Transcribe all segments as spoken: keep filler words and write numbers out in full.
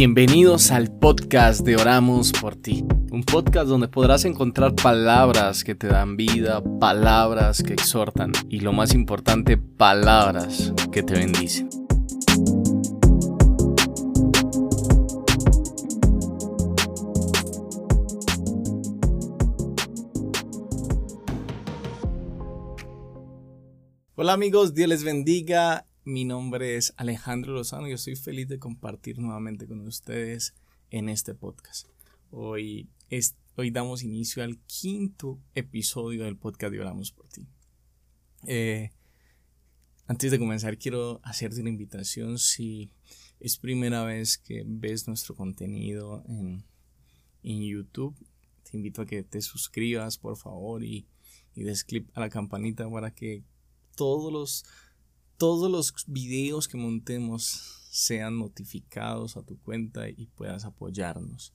Bienvenidos al podcast de Oramos por Ti, un podcast donde podrás encontrar palabras que te dan vida, palabras que exhortan y lo más importante, palabras que te bendicen. Hola amigos, Dios les bendiga. Mi nombre es Alejandro Lozano y estoy feliz de compartir nuevamente con ustedes en este podcast. Hoy, es, hoy damos inicio al quinto episodio del podcast de Oramos por Ti. Eh, antes de comenzar quiero hacerte una invitación. Si es primera vez que ves nuestro contenido en, en YouTube, te invito a que te suscribas por favor y, y des clic a la campanita para que todos los... Todos los videos que montemos sean notificados a tu cuenta y puedas apoyarnos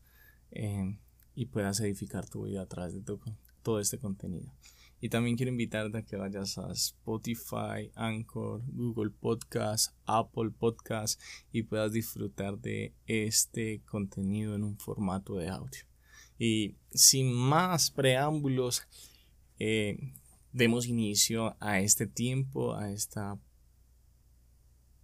eh, y puedas edificar tu vida a través de tu, todo este contenido. Y también quiero invitarte a que vayas a Spotify, Anchor, Google Podcast, Apple Podcast y puedas disfrutar de este contenido en un formato de audio. Y sin más preámbulos, eh, demos inicio a este tiempo, a esta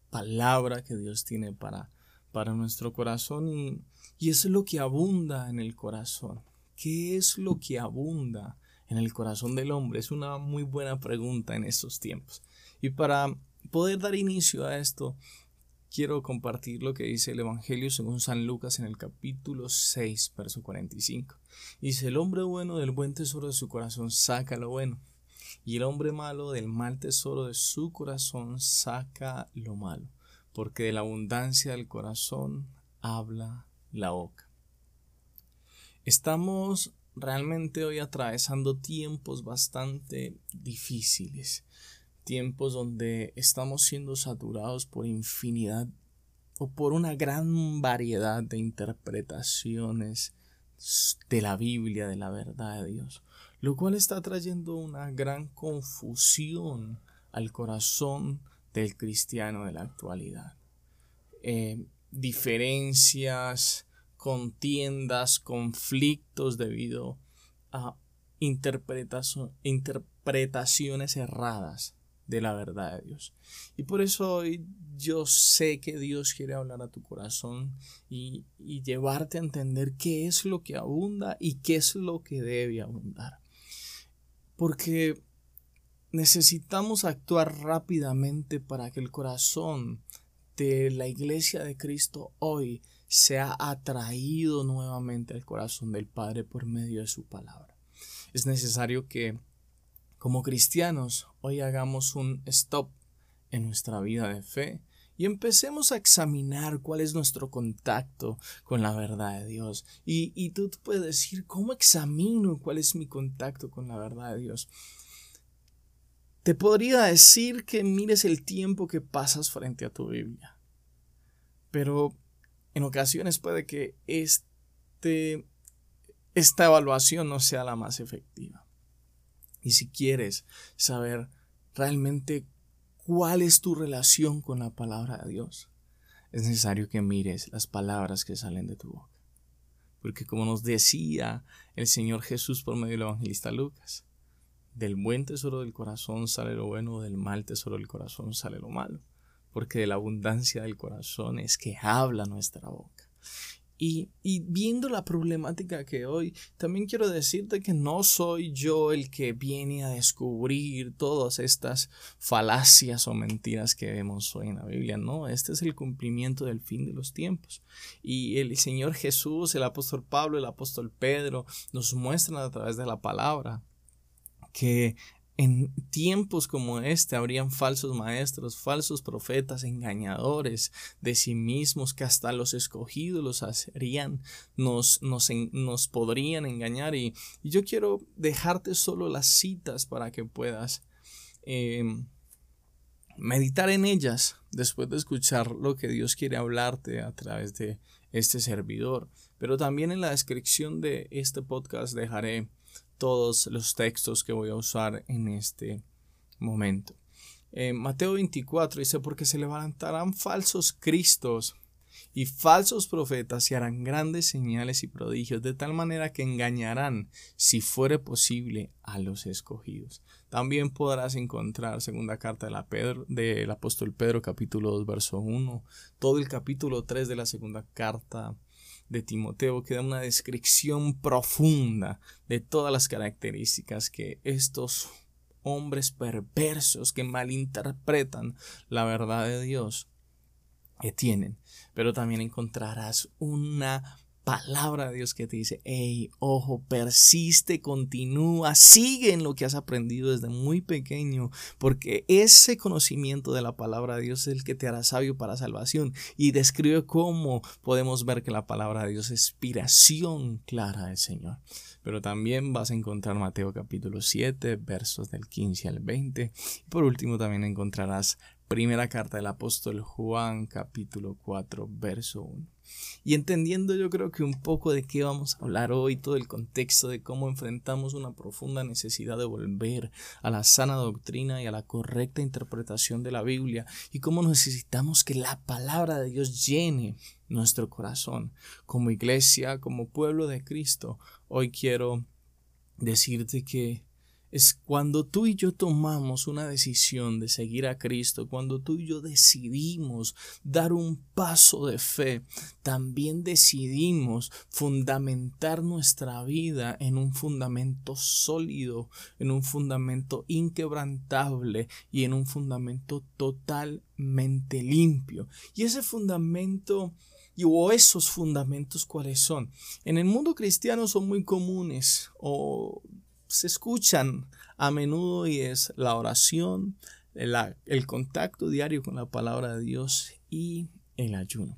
palabra que Dios tiene para, para nuestro corazón y, y eso es lo que abunda en el corazón. ¿Qué es lo que abunda en el corazón del hombre? Es una muy buena pregunta en estos tiempos. Y para poder dar inicio a esto, quiero compartir lo que dice el Evangelio según San Lucas en el capítulo seis, verso cuarenta y cinco. Dice: el hombre bueno del buen tesoro de su corazón saca lo bueno, y el hombre malo del mal tesoro de su corazón saca lo malo, porque de la abundancia del corazón habla la boca. Estamos realmente hoy atravesando tiempos bastante difíciles, tiempos donde estamos siendo saturados por infinidad o por una gran variedad de interpretaciones de la Biblia, de la verdad de Dios, lo cual está trayendo una gran confusión al corazón del cristiano de la actualidad. Eh, diferencias, contiendas, conflictos debido a interpretazo- interpretaciones erradas de la verdad de Dios. Y por eso hoy yo sé que Dios quiere hablar a tu corazón y, y llevarte a entender qué es lo que abunda y qué es lo que debe abundar. Porque necesitamos actuar rápidamente para que el corazón de la iglesia de Cristo hoy sea atraído nuevamente al corazón del Padre por medio de su palabra. Es necesario que, como cristianos, hoy hagamos un stop en nuestra vida de fe y empecemos a examinar cuál es nuestro contacto con la verdad de Dios. Y, y tú puedes decir, ¿cómo examino cuál es mi contacto con la verdad de Dios? Te podría decir que mires el tiempo que pasas frente a tu Biblia. Pero en ocasiones puede que este, esta evaluación no sea la más efectiva. Y si quieres saber realmente ¿cuál es tu relación con la palabra de Dios? Es necesario que mires las palabras que salen de tu boca. Porque como nos decía el Señor Jesús por medio del evangelista Lucas, del buen tesoro del corazón sale lo bueno, del mal tesoro del corazón sale lo malo. Porque de la abundancia del corazón es que habla nuestra boca. Y, y viendo la problemática que hoy, también quiero decirte que no soy yo el que viene a descubrir todas estas falacias o mentiras que vemos hoy en la Biblia. No, este es el cumplimiento del fin de los tiempos. Y el Señor Jesús, el apóstol Pablo, el apóstol Pedro nos muestran a través de la palabra que en tiempos como este habrían falsos maestros, falsos profetas, engañadores de sí mismos que hasta los escogidos los harían, nos, nos, nos podrían engañar. Y, y yo quiero dejarte solo las citas para que puedas eh, meditar en ellas después de escuchar lo que Dios quiere hablarte a través de este servidor. Pero también en la descripción de este podcast dejaré todos los textos que voy a usar en este momento. Eh, Mateo veinticuatro dice: porque se levantarán falsos cristos Y falsos profetas se harán grandes señales y prodigios, de tal manera que engañarán, si fuere posible, a los escogidos. También podrás encontrar, segunda carta de la Pedro, del apóstol Pedro, capítulo dos, verso uno, todo el capítulo tres de la segunda carta de Timoteo, que da una descripción profunda de todas las características que estos hombres perversos que malinterpretan la verdad de Dios que tienen. Pero también encontrarás una palabra de Dios que te dice: hey, ojo, persiste, continúa, sigue en lo que has aprendido desde muy pequeño, porque ese conocimiento de la palabra de Dios es el que te hará sabio para salvación. Y describe cómo podemos ver que la palabra de Dios es inspiración clara del Señor. Pero también vas a encontrar Mateo capítulo siete, versos del quince al veinte. Y por último también encontrarás primera carta del apóstol Juan, capítulo cuatro, verso uno. Y entendiendo, yo creo que un poco de qué vamos a hablar hoy, todo el contexto de cómo enfrentamos una profunda necesidad de volver a la sana doctrina y a la correcta interpretación de la Biblia, y cómo necesitamos que la palabra de Dios llene nuestro corazón. Como iglesia, como pueblo de Cristo, hoy quiero decirte que es cuando tú y yo tomamos una decisión de seguir a Cristo, cuando tú y yo decidimos dar un paso de fe, también decidimos fundamentar nuestra vida en un fundamento sólido, en un fundamento inquebrantable y en un fundamento totalmente limpio. Y ese fundamento, o esos fundamentos, ¿cuáles son? En el mundo cristiano son muy comunes o se escuchan a menudo, y es la oración, el, el contacto diario con la palabra de Dios y el ayuno.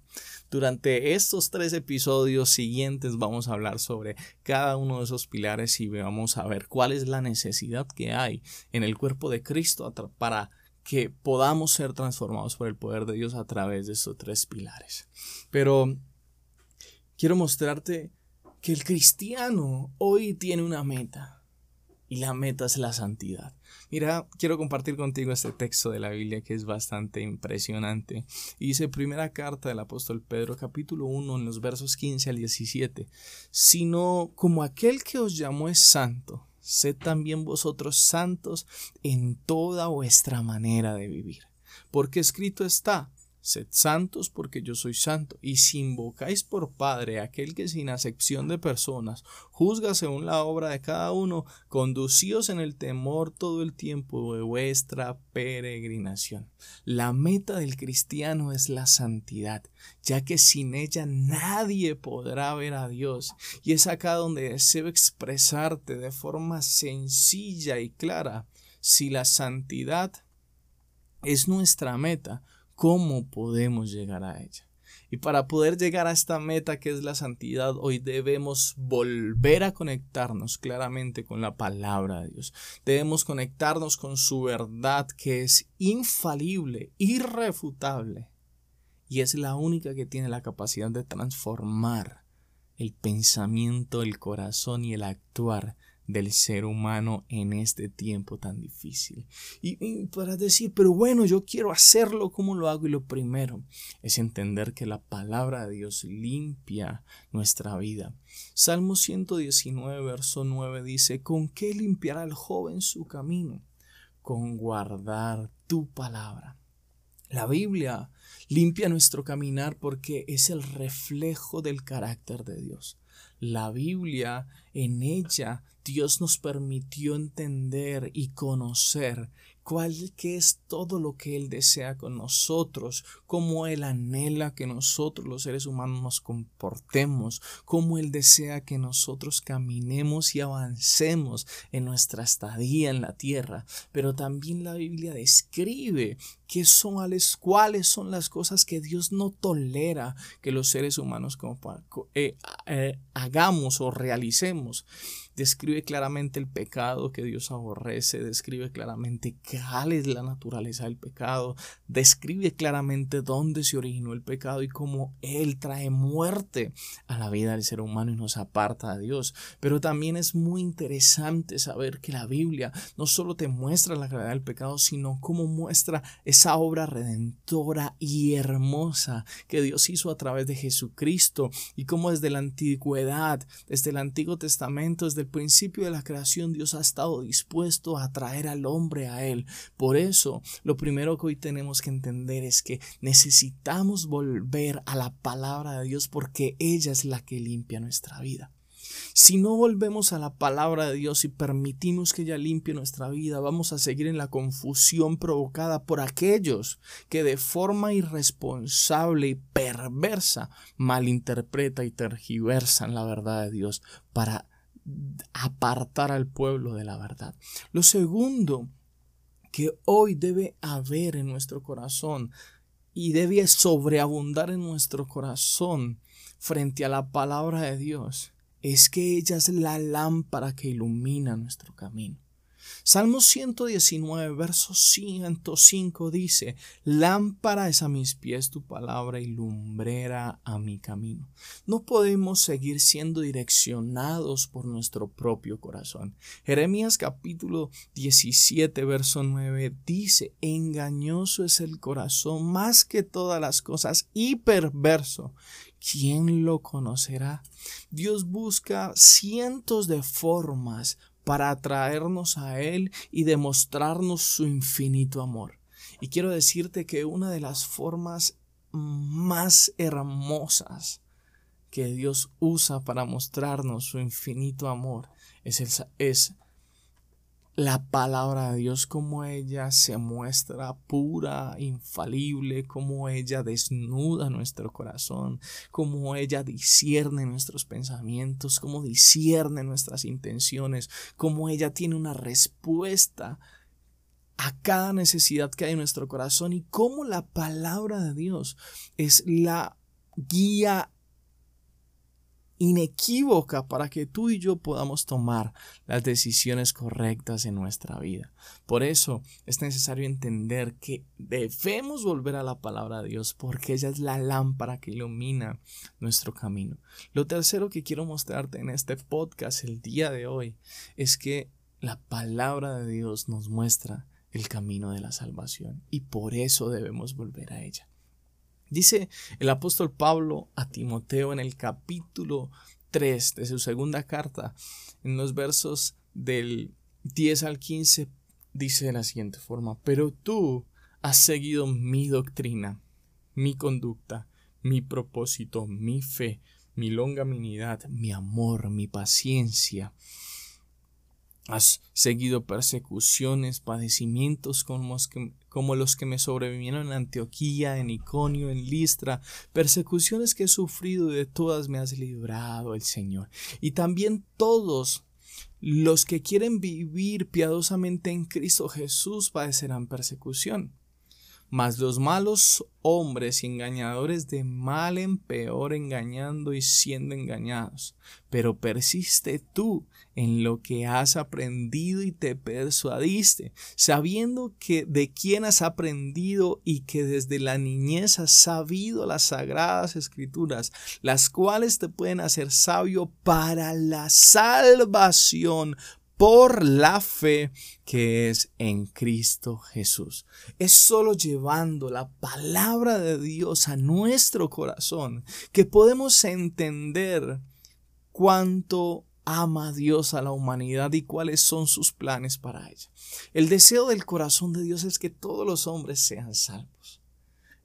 Durante estos tres episodios siguientes vamos a hablar sobre cada uno de esos pilares y vamos a ver cuál es la necesidad que hay en el cuerpo de Cristo para que podamos ser transformados por el poder de Dios a través de estos tres pilares. Pero quiero mostrarte que el cristiano hoy tiene una meta. Y la meta es la santidad. Mira, quiero compartir contigo este texto de la Biblia que es bastante impresionante. Y dice primera carta del apóstol Pedro, capítulo uno, en los versos quince al diecisiete. Sino como aquel que os llamó es santo, sed también vosotros santos en toda vuestra manera de vivir. Porque escrito está: sed santos porque yo soy santo. Y si invocáis por Padre a aquel que sin acepción de personas juzga según la obra de cada uno, conducíos en el temor todo el tiempo de vuestra peregrinación. La meta del cristiano es la santidad, ya que sin ella nadie podrá ver a Dios. Y es acá donde deseo expresarte de forma sencilla y clara: si la santidad es nuestra meta, ¿cómo podemos llegar a ella? Y para poder llegar a esta meta que es la santidad, hoy debemos volver a conectarnos claramente con la palabra de Dios. Debemos conectarnos con su verdad, que es infalible, irrefutable, y es la única que tiene la capacidad de transformar el pensamiento, el corazón y el actuar del ser humano en este tiempo tan difícil. Y, y para decir, pero bueno, yo quiero hacerlo, ¿cómo lo hago? Y lo primero es entender que la palabra de Dios limpia nuestra vida. Salmo ciento diecinueve, verso nueve dice: ¿con qué limpiará el joven su camino? Con guardar tu palabra. La Biblia limpia nuestro caminar porque es el reflejo del carácter de Dios. La Biblia, en ella, Dios nos permitió entender y conocer cuál que es todo lo que Él desea con nosotros, cómo Él anhela que nosotros los seres humanos nos comportemos, cómo Él desea que nosotros caminemos y avancemos en nuestra estadía en la tierra. Pero también la Biblia describe qué son, cuáles son las cosas que Dios no tolera que los seres humanos hagamos o realicemos. describe claramente el pecado que Dios aborrece, describe claramente cuál es la naturaleza del pecado, describe claramente dónde se originó el pecado y cómo Él trae muerte a la vida del ser humano y nos aparta de Dios. Pero también es muy interesante saber que la Biblia no solo te muestra la gravedad del pecado, sino cómo muestra esa obra redentora y hermosa que Dios hizo a través de Jesucristo y cómo desde la antigüedad, desde el Antiguo Testamento, desde el principio de la creación, Dios ha estado dispuesto a traer al hombre a Él. Por eso, lo primero que hoy tenemos que entender es que necesitamos volver a la palabra de Dios porque ella es la que limpia nuestra vida. Si no volvemos a la palabra de Dios y permitimos que ella limpie nuestra vida, vamos a seguir en la confusión provocada por aquellos que de forma irresponsable y perversa malinterpretan y tergiversan la verdad de Dios para apartar al pueblo de la verdad. Lo segundo que hoy debe haber en nuestro corazón y debe sobreabundar en nuestro corazón frente a la palabra de Dios es que ella es la lámpara que ilumina nuestro camino. Salmo ciento diecinueve, verso ciento cinco dice: lámpara es a mis pies tu palabra y lumbrera a mi camino. No podemos seguir siendo direccionados por nuestro propio corazón. Jeremías capítulo diecisiete, verso nueve dice: engañoso es el corazón más que todas las cosas y perverso. ¿Quién lo conocerá? Dios busca cientos de formas para atraernos a Él y demostrarnos su infinito amor. Y quiero decirte que una de las formas más hermosas que Dios usa para mostrarnos su infinito amor es, el, es la palabra de Dios, como ella se muestra pura, infalible, como ella desnuda nuestro corazón, como ella discierne nuestros pensamientos, como discierne nuestras intenciones, como ella tiene una respuesta a cada necesidad que hay en nuestro corazón y cómo la palabra de Dios es la guía inequívoca para que tú y yo podamos tomar las decisiones correctas en nuestra vida. Por eso es necesario entender que debemos volver a la palabra de Dios porque ella es la lámpara que ilumina nuestro camino. Lo tercero que quiero mostrarte en este podcast el día de hoy es que la palabra de Dios nos muestra el camino de la salvación y por eso debemos volver a ella. Dice el apóstol Pablo a Timoteo en el capítulo tres de su segunda carta, en los versos del diez al quince, dice de la siguiente forma: pero tú has seguido mi doctrina, mi conducta, mi propósito, mi fe, mi longanimidad, mi amor, mi paciencia. Has seguido persecuciones, padecimientos como los, que, como los que me sobrevivieron en Antioquía, en Iconio, en Listra. Persecuciones que he sufrido y de todas me has librado el Señor. Y también todos los que quieren vivir piadosamente en Cristo Jesús padecerán persecución. Mas los malos hombres y engañadores de mal en peor engañando y siendo engañados. Pero persiste tú en lo que has aprendido y te persuadiste, sabiendo que de quién has aprendido y que desde la niñez has sabido las sagradas escrituras, las cuales te pueden hacer sabio para la salvación por la fe que es en Cristo Jesús. Es solo llevando la palabra de Dios a nuestro corazón que podemos entender cuánto ama a Dios a la humanidad y cuáles son sus planes para ella. El deseo del corazón de Dios es que todos los hombres sean salvos.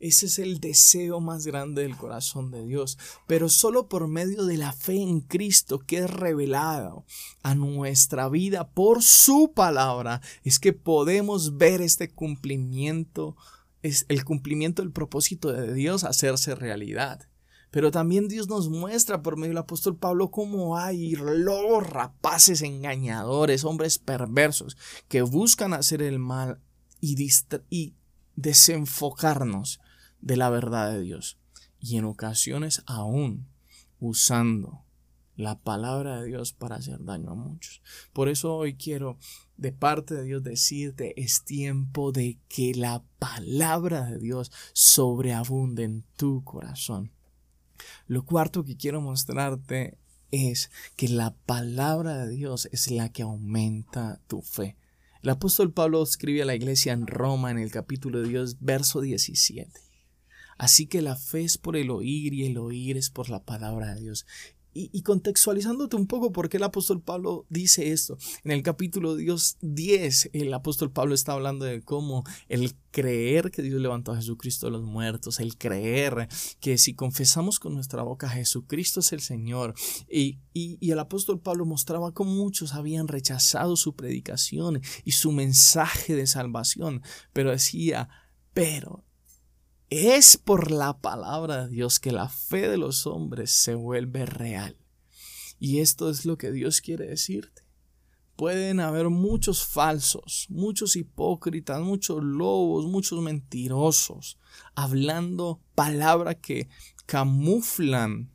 Ese es el deseo más grande del corazón de Dios, pero solo por medio de la fe en Cristo que es revelado a nuestra vida por su palabra es que podemos ver este cumplimiento, es el cumplimiento del propósito de Dios hacerse realidad. Pero también Dios nos muestra por medio del apóstol Pablo cómo hay lobos rapaces, engañadores, hombres perversos que buscan hacer el mal y, distra- y desenfocarnos de la verdad de Dios. Y en ocasiones aún usando la palabra de Dios para hacer daño a muchos. Por eso hoy quiero de parte de Dios decirte, es tiempo de que la palabra de Dios sobreabunde en tu corazón. Lo cuarto que quiero mostrarte es que la palabra de Dios es la que aumenta tu fe. El apóstol Pablo escribe a la iglesia en Roma en el capítulo diez, verso diecisiete. Así que la fe es por el oír y el oír es por la palabra de Dios. Y, y contextualizándote un poco por qué el apóstol Pablo dice esto. En el capítulo diez, el apóstol Pablo está hablando de cómo el creer que Dios levantó a Jesucristo de los muertos, el creer que si confesamos con nuestra boca Jesucristo es el Señor, y, y, y el apóstol Pablo mostraba cómo muchos habían rechazado su predicación y su mensaje de salvación, pero decía, pero es por la palabra de Dios que la fe de los hombres se vuelve real. Y esto es lo que Dios quiere decirte. Pueden haber muchos falsos, muchos hipócritas, muchos lobos, muchos mentirosos, hablando palabra que camuflan,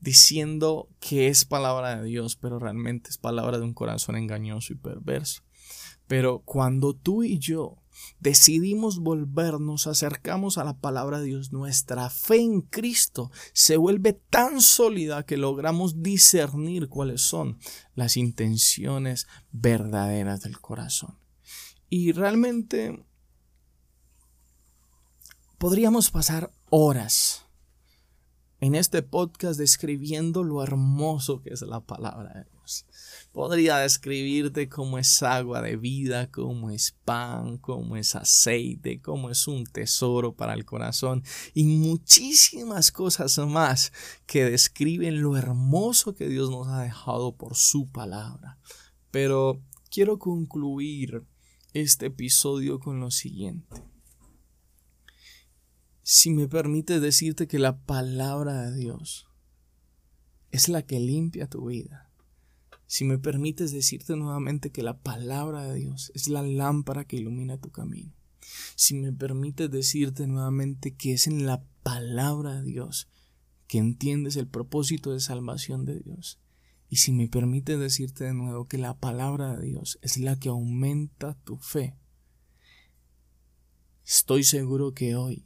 diciendo que es palabra de Dios, pero realmente es palabra de un corazón engañoso y perverso. Pero cuando tú y yo decidimos volvernos, acercamos a la palabra de Dios, nuestra fe en Cristo se vuelve tan sólida que logramos discernir cuáles son las intenciones verdaderas del corazón. Y realmente podríamos pasar horas en este podcast describiendo lo hermoso que es la palabra de Dios. Podría describirte cómo es agua de vida, cómo es pan, cómo es aceite, cómo es un tesoro para el corazón y muchísimas cosas más que describen lo hermoso que Dios nos ha dejado por su palabra. Pero quiero concluir este episodio con lo siguiente. Si me permites decirte que la palabra de Dios es la que limpia tu vida. Si me permites decirte nuevamente que la palabra de Dios es la lámpara que ilumina tu camino. Si me permites decirte nuevamente que es en la palabra de Dios que entiendes el propósito de salvación de Dios. Y si me permites decirte de nuevo que la palabra de Dios es la que aumenta tu fe. Estoy seguro que hoy,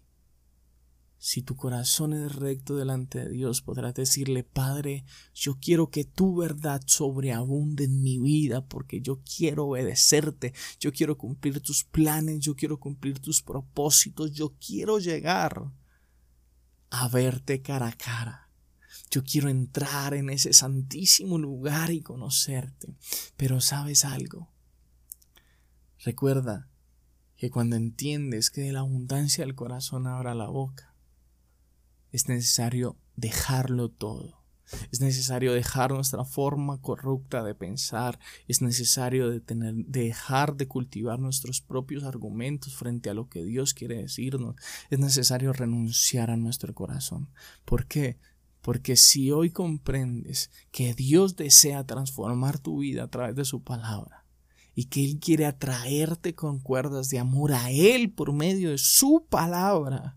si tu corazón es recto delante de Dios, podrás decirle, Padre, yo quiero que tu verdad sobreabunde en mi vida porque yo quiero obedecerte, yo quiero cumplir tus planes, yo quiero cumplir tus propósitos, yo quiero llegar a verte cara a cara. Yo quiero entrar en ese santísimo lugar y conocerte. Pero ¿sabes algo? Recuerda que cuando entiendes que de la abundancia del corazón abra la boca, es necesario dejarlo todo. Es necesario dejar nuestra forma corrupta de pensar. Es necesario de tener, dejar de cultivar nuestros propios argumentos frente a lo que Dios quiere decirnos. Es necesario renunciar a nuestro corazón. ¿Por qué? Porque si hoy comprendes que Dios desea transformar tu vida a través de su palabra y que Él quiere atraerte con cuerdas de amor a Él por medio de su palabra,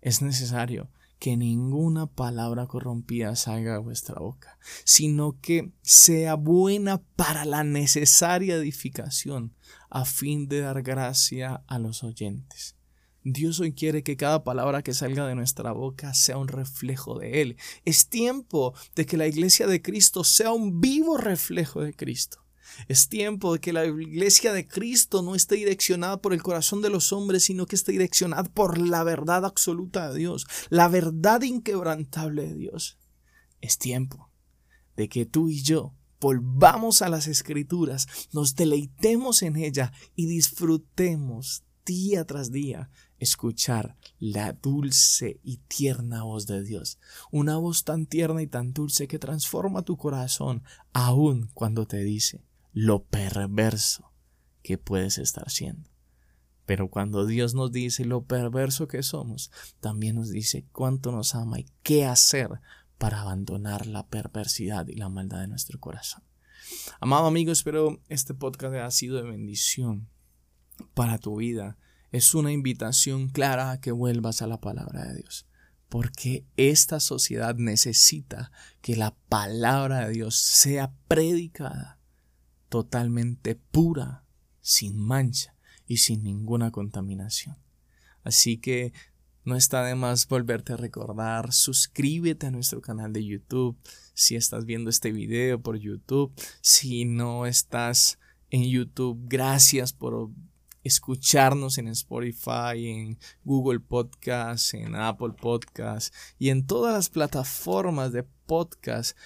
es necesario que ninguna palabra corrompida salga de vuestra boca, sino que sea buena para la necesaria edificación, a fin de dar gracia a los oyentes. Dios hoy quiere que cada palabra que salga de nuestra boca sea un reflejo de Él. Es tiempo de que la iglesia de Cristo sea un vivo reflejo de Cristo. Es tiempo de que la iglesia de Cristo no esté direccionada por el corazón de los hombres, sino que esté direccionada por la verdad absoluta de Dios, la verdad inquebrantable de Dios. Es tiempo de que tú y yo volvamos a las Escrituras, nos deleitemos en ella y disfrutemos día tras día escuchar la dulce y tierna voz de Dios, una voz tan tierna y tan dulce que transforma tu corazón aún cuando te dice lo perverso que puedes estar siendo. Pero cuando Dios nos dice lo perverso que somos, también nos dice cuánto nos ama y qué hacer para abandonar la perversidad y la maldad de nuestro corazón. Amado amigo, espero este podcast haya sido de bendición para tu vida. Es una invitación clara a que vuelvas a la palabra de Dios. porque esta sociedad necesita que la palabra de Dios sea predicada totalmente pura, sin mancha y sin ninguna contaminación. Así que no está de más volverte a recordar, suscríbete a nuestro canal de YouTube si estás viendo este video por YouTube. Si no estás en YouTube, gracias por escucharnos en Spotify, en Google Podcast, en Apple Podcast y en todas las plataformas de podcast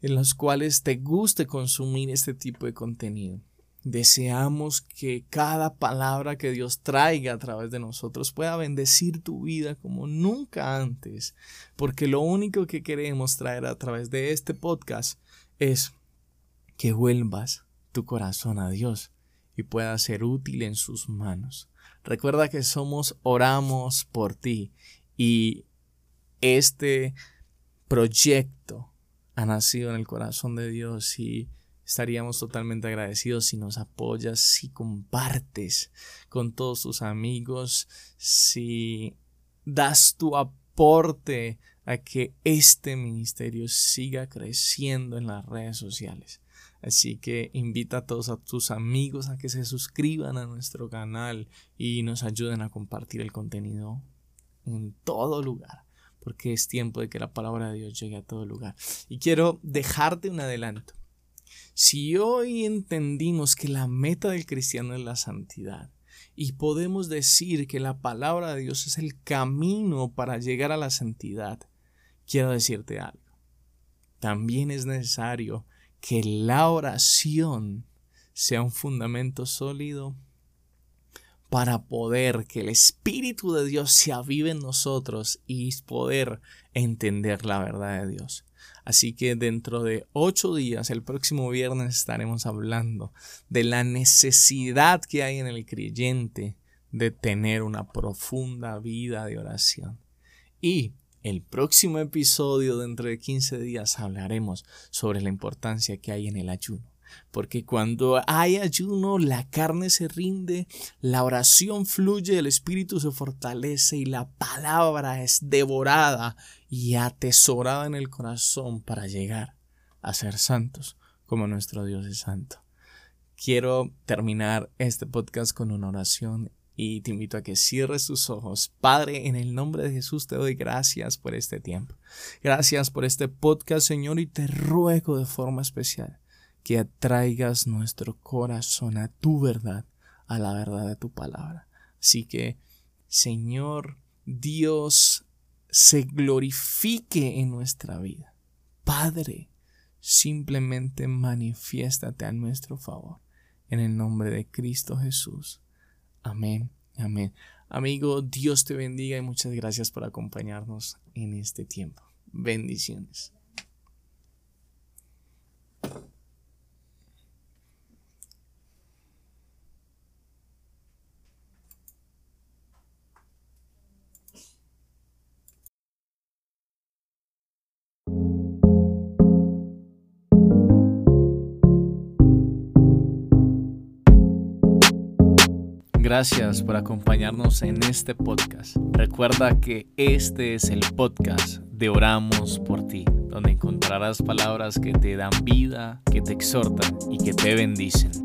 en las cuales te guste consumir este tipo de contenido. Deseamos que cada palabra que Dios traiga a través de nosotros pueda bendecir tu vida como nunca antes, porque lo único que queremos traer a través de este podcast es que vuelvas tu corazón a Dios y pueda ser útil en sus manos. Recuerda que somos Oramos por Ti, y este proyecto ha nacido en el corazón de Dios, y estaríamos totalmente agradecidos si nos apoyas, si compartes con todos tus amigos, si das tu aporte a que este ministerio siga creciendo en las redes sociales. Así que invita a todos a tus amigos a que se suscriban a nuestro canal y nos ayuden a compartir el contenido en todo lugar, porque es tiempo de que la palabra de Dios llegue a todo lugar. Y quiero dejarte un adelanto. Si hoy entendimos que la meta del cristiano es la santidad, y podemos decir que la palabra de Dios es el camino para llegar a la santidad, quiero decirte algo. También es necesario que la oración sea un fundamento sólido para poder que el Espíritu de Dios se avive en nosotros y poder entender la verdad de Dios. Así que dentro de ocho días, el próximo viernes, estaremos hablando de la necesidad que hay en el creyente de tener una profunda vida de oración. Y el próximo episodio, dentro de quince días, hablaremos sobre la importancia que hay en el ayuno. Porque cuando hay ayuno, la carne se rinde, la oración fluye, el espíritu se fortalece y la palabra es devorada y atesorada en el corazón para llegar a ser santos como nuestro Dios es santo. Quiero terminar este podcast con una oración. Y te invito a que cierres tus ojos. Padre, en el nombre de Jesús te doy gracias por este tiempo. Gracias por este podcast, Señor, y te ruego de forma especial que atraigas nuestro corazón a tu verdad, a la verdad de tu palabra. Así que, Señor, Dios se glorifique en nuestra vida. Padre, simplemente manifiéstate a nuestro favor. En el nombre de Cristo Jesús. Amén, amén. Amigo, Dios te bendiga y muchas gracias por acompañarnos en este tiempo. Bendiciones. Gracias por acompañarnos en este podcast. Recuerda que este es el podcast de Oramos por Ti, donde encontrarás palabras que te dan vida, que te exhortan y que te bendicen.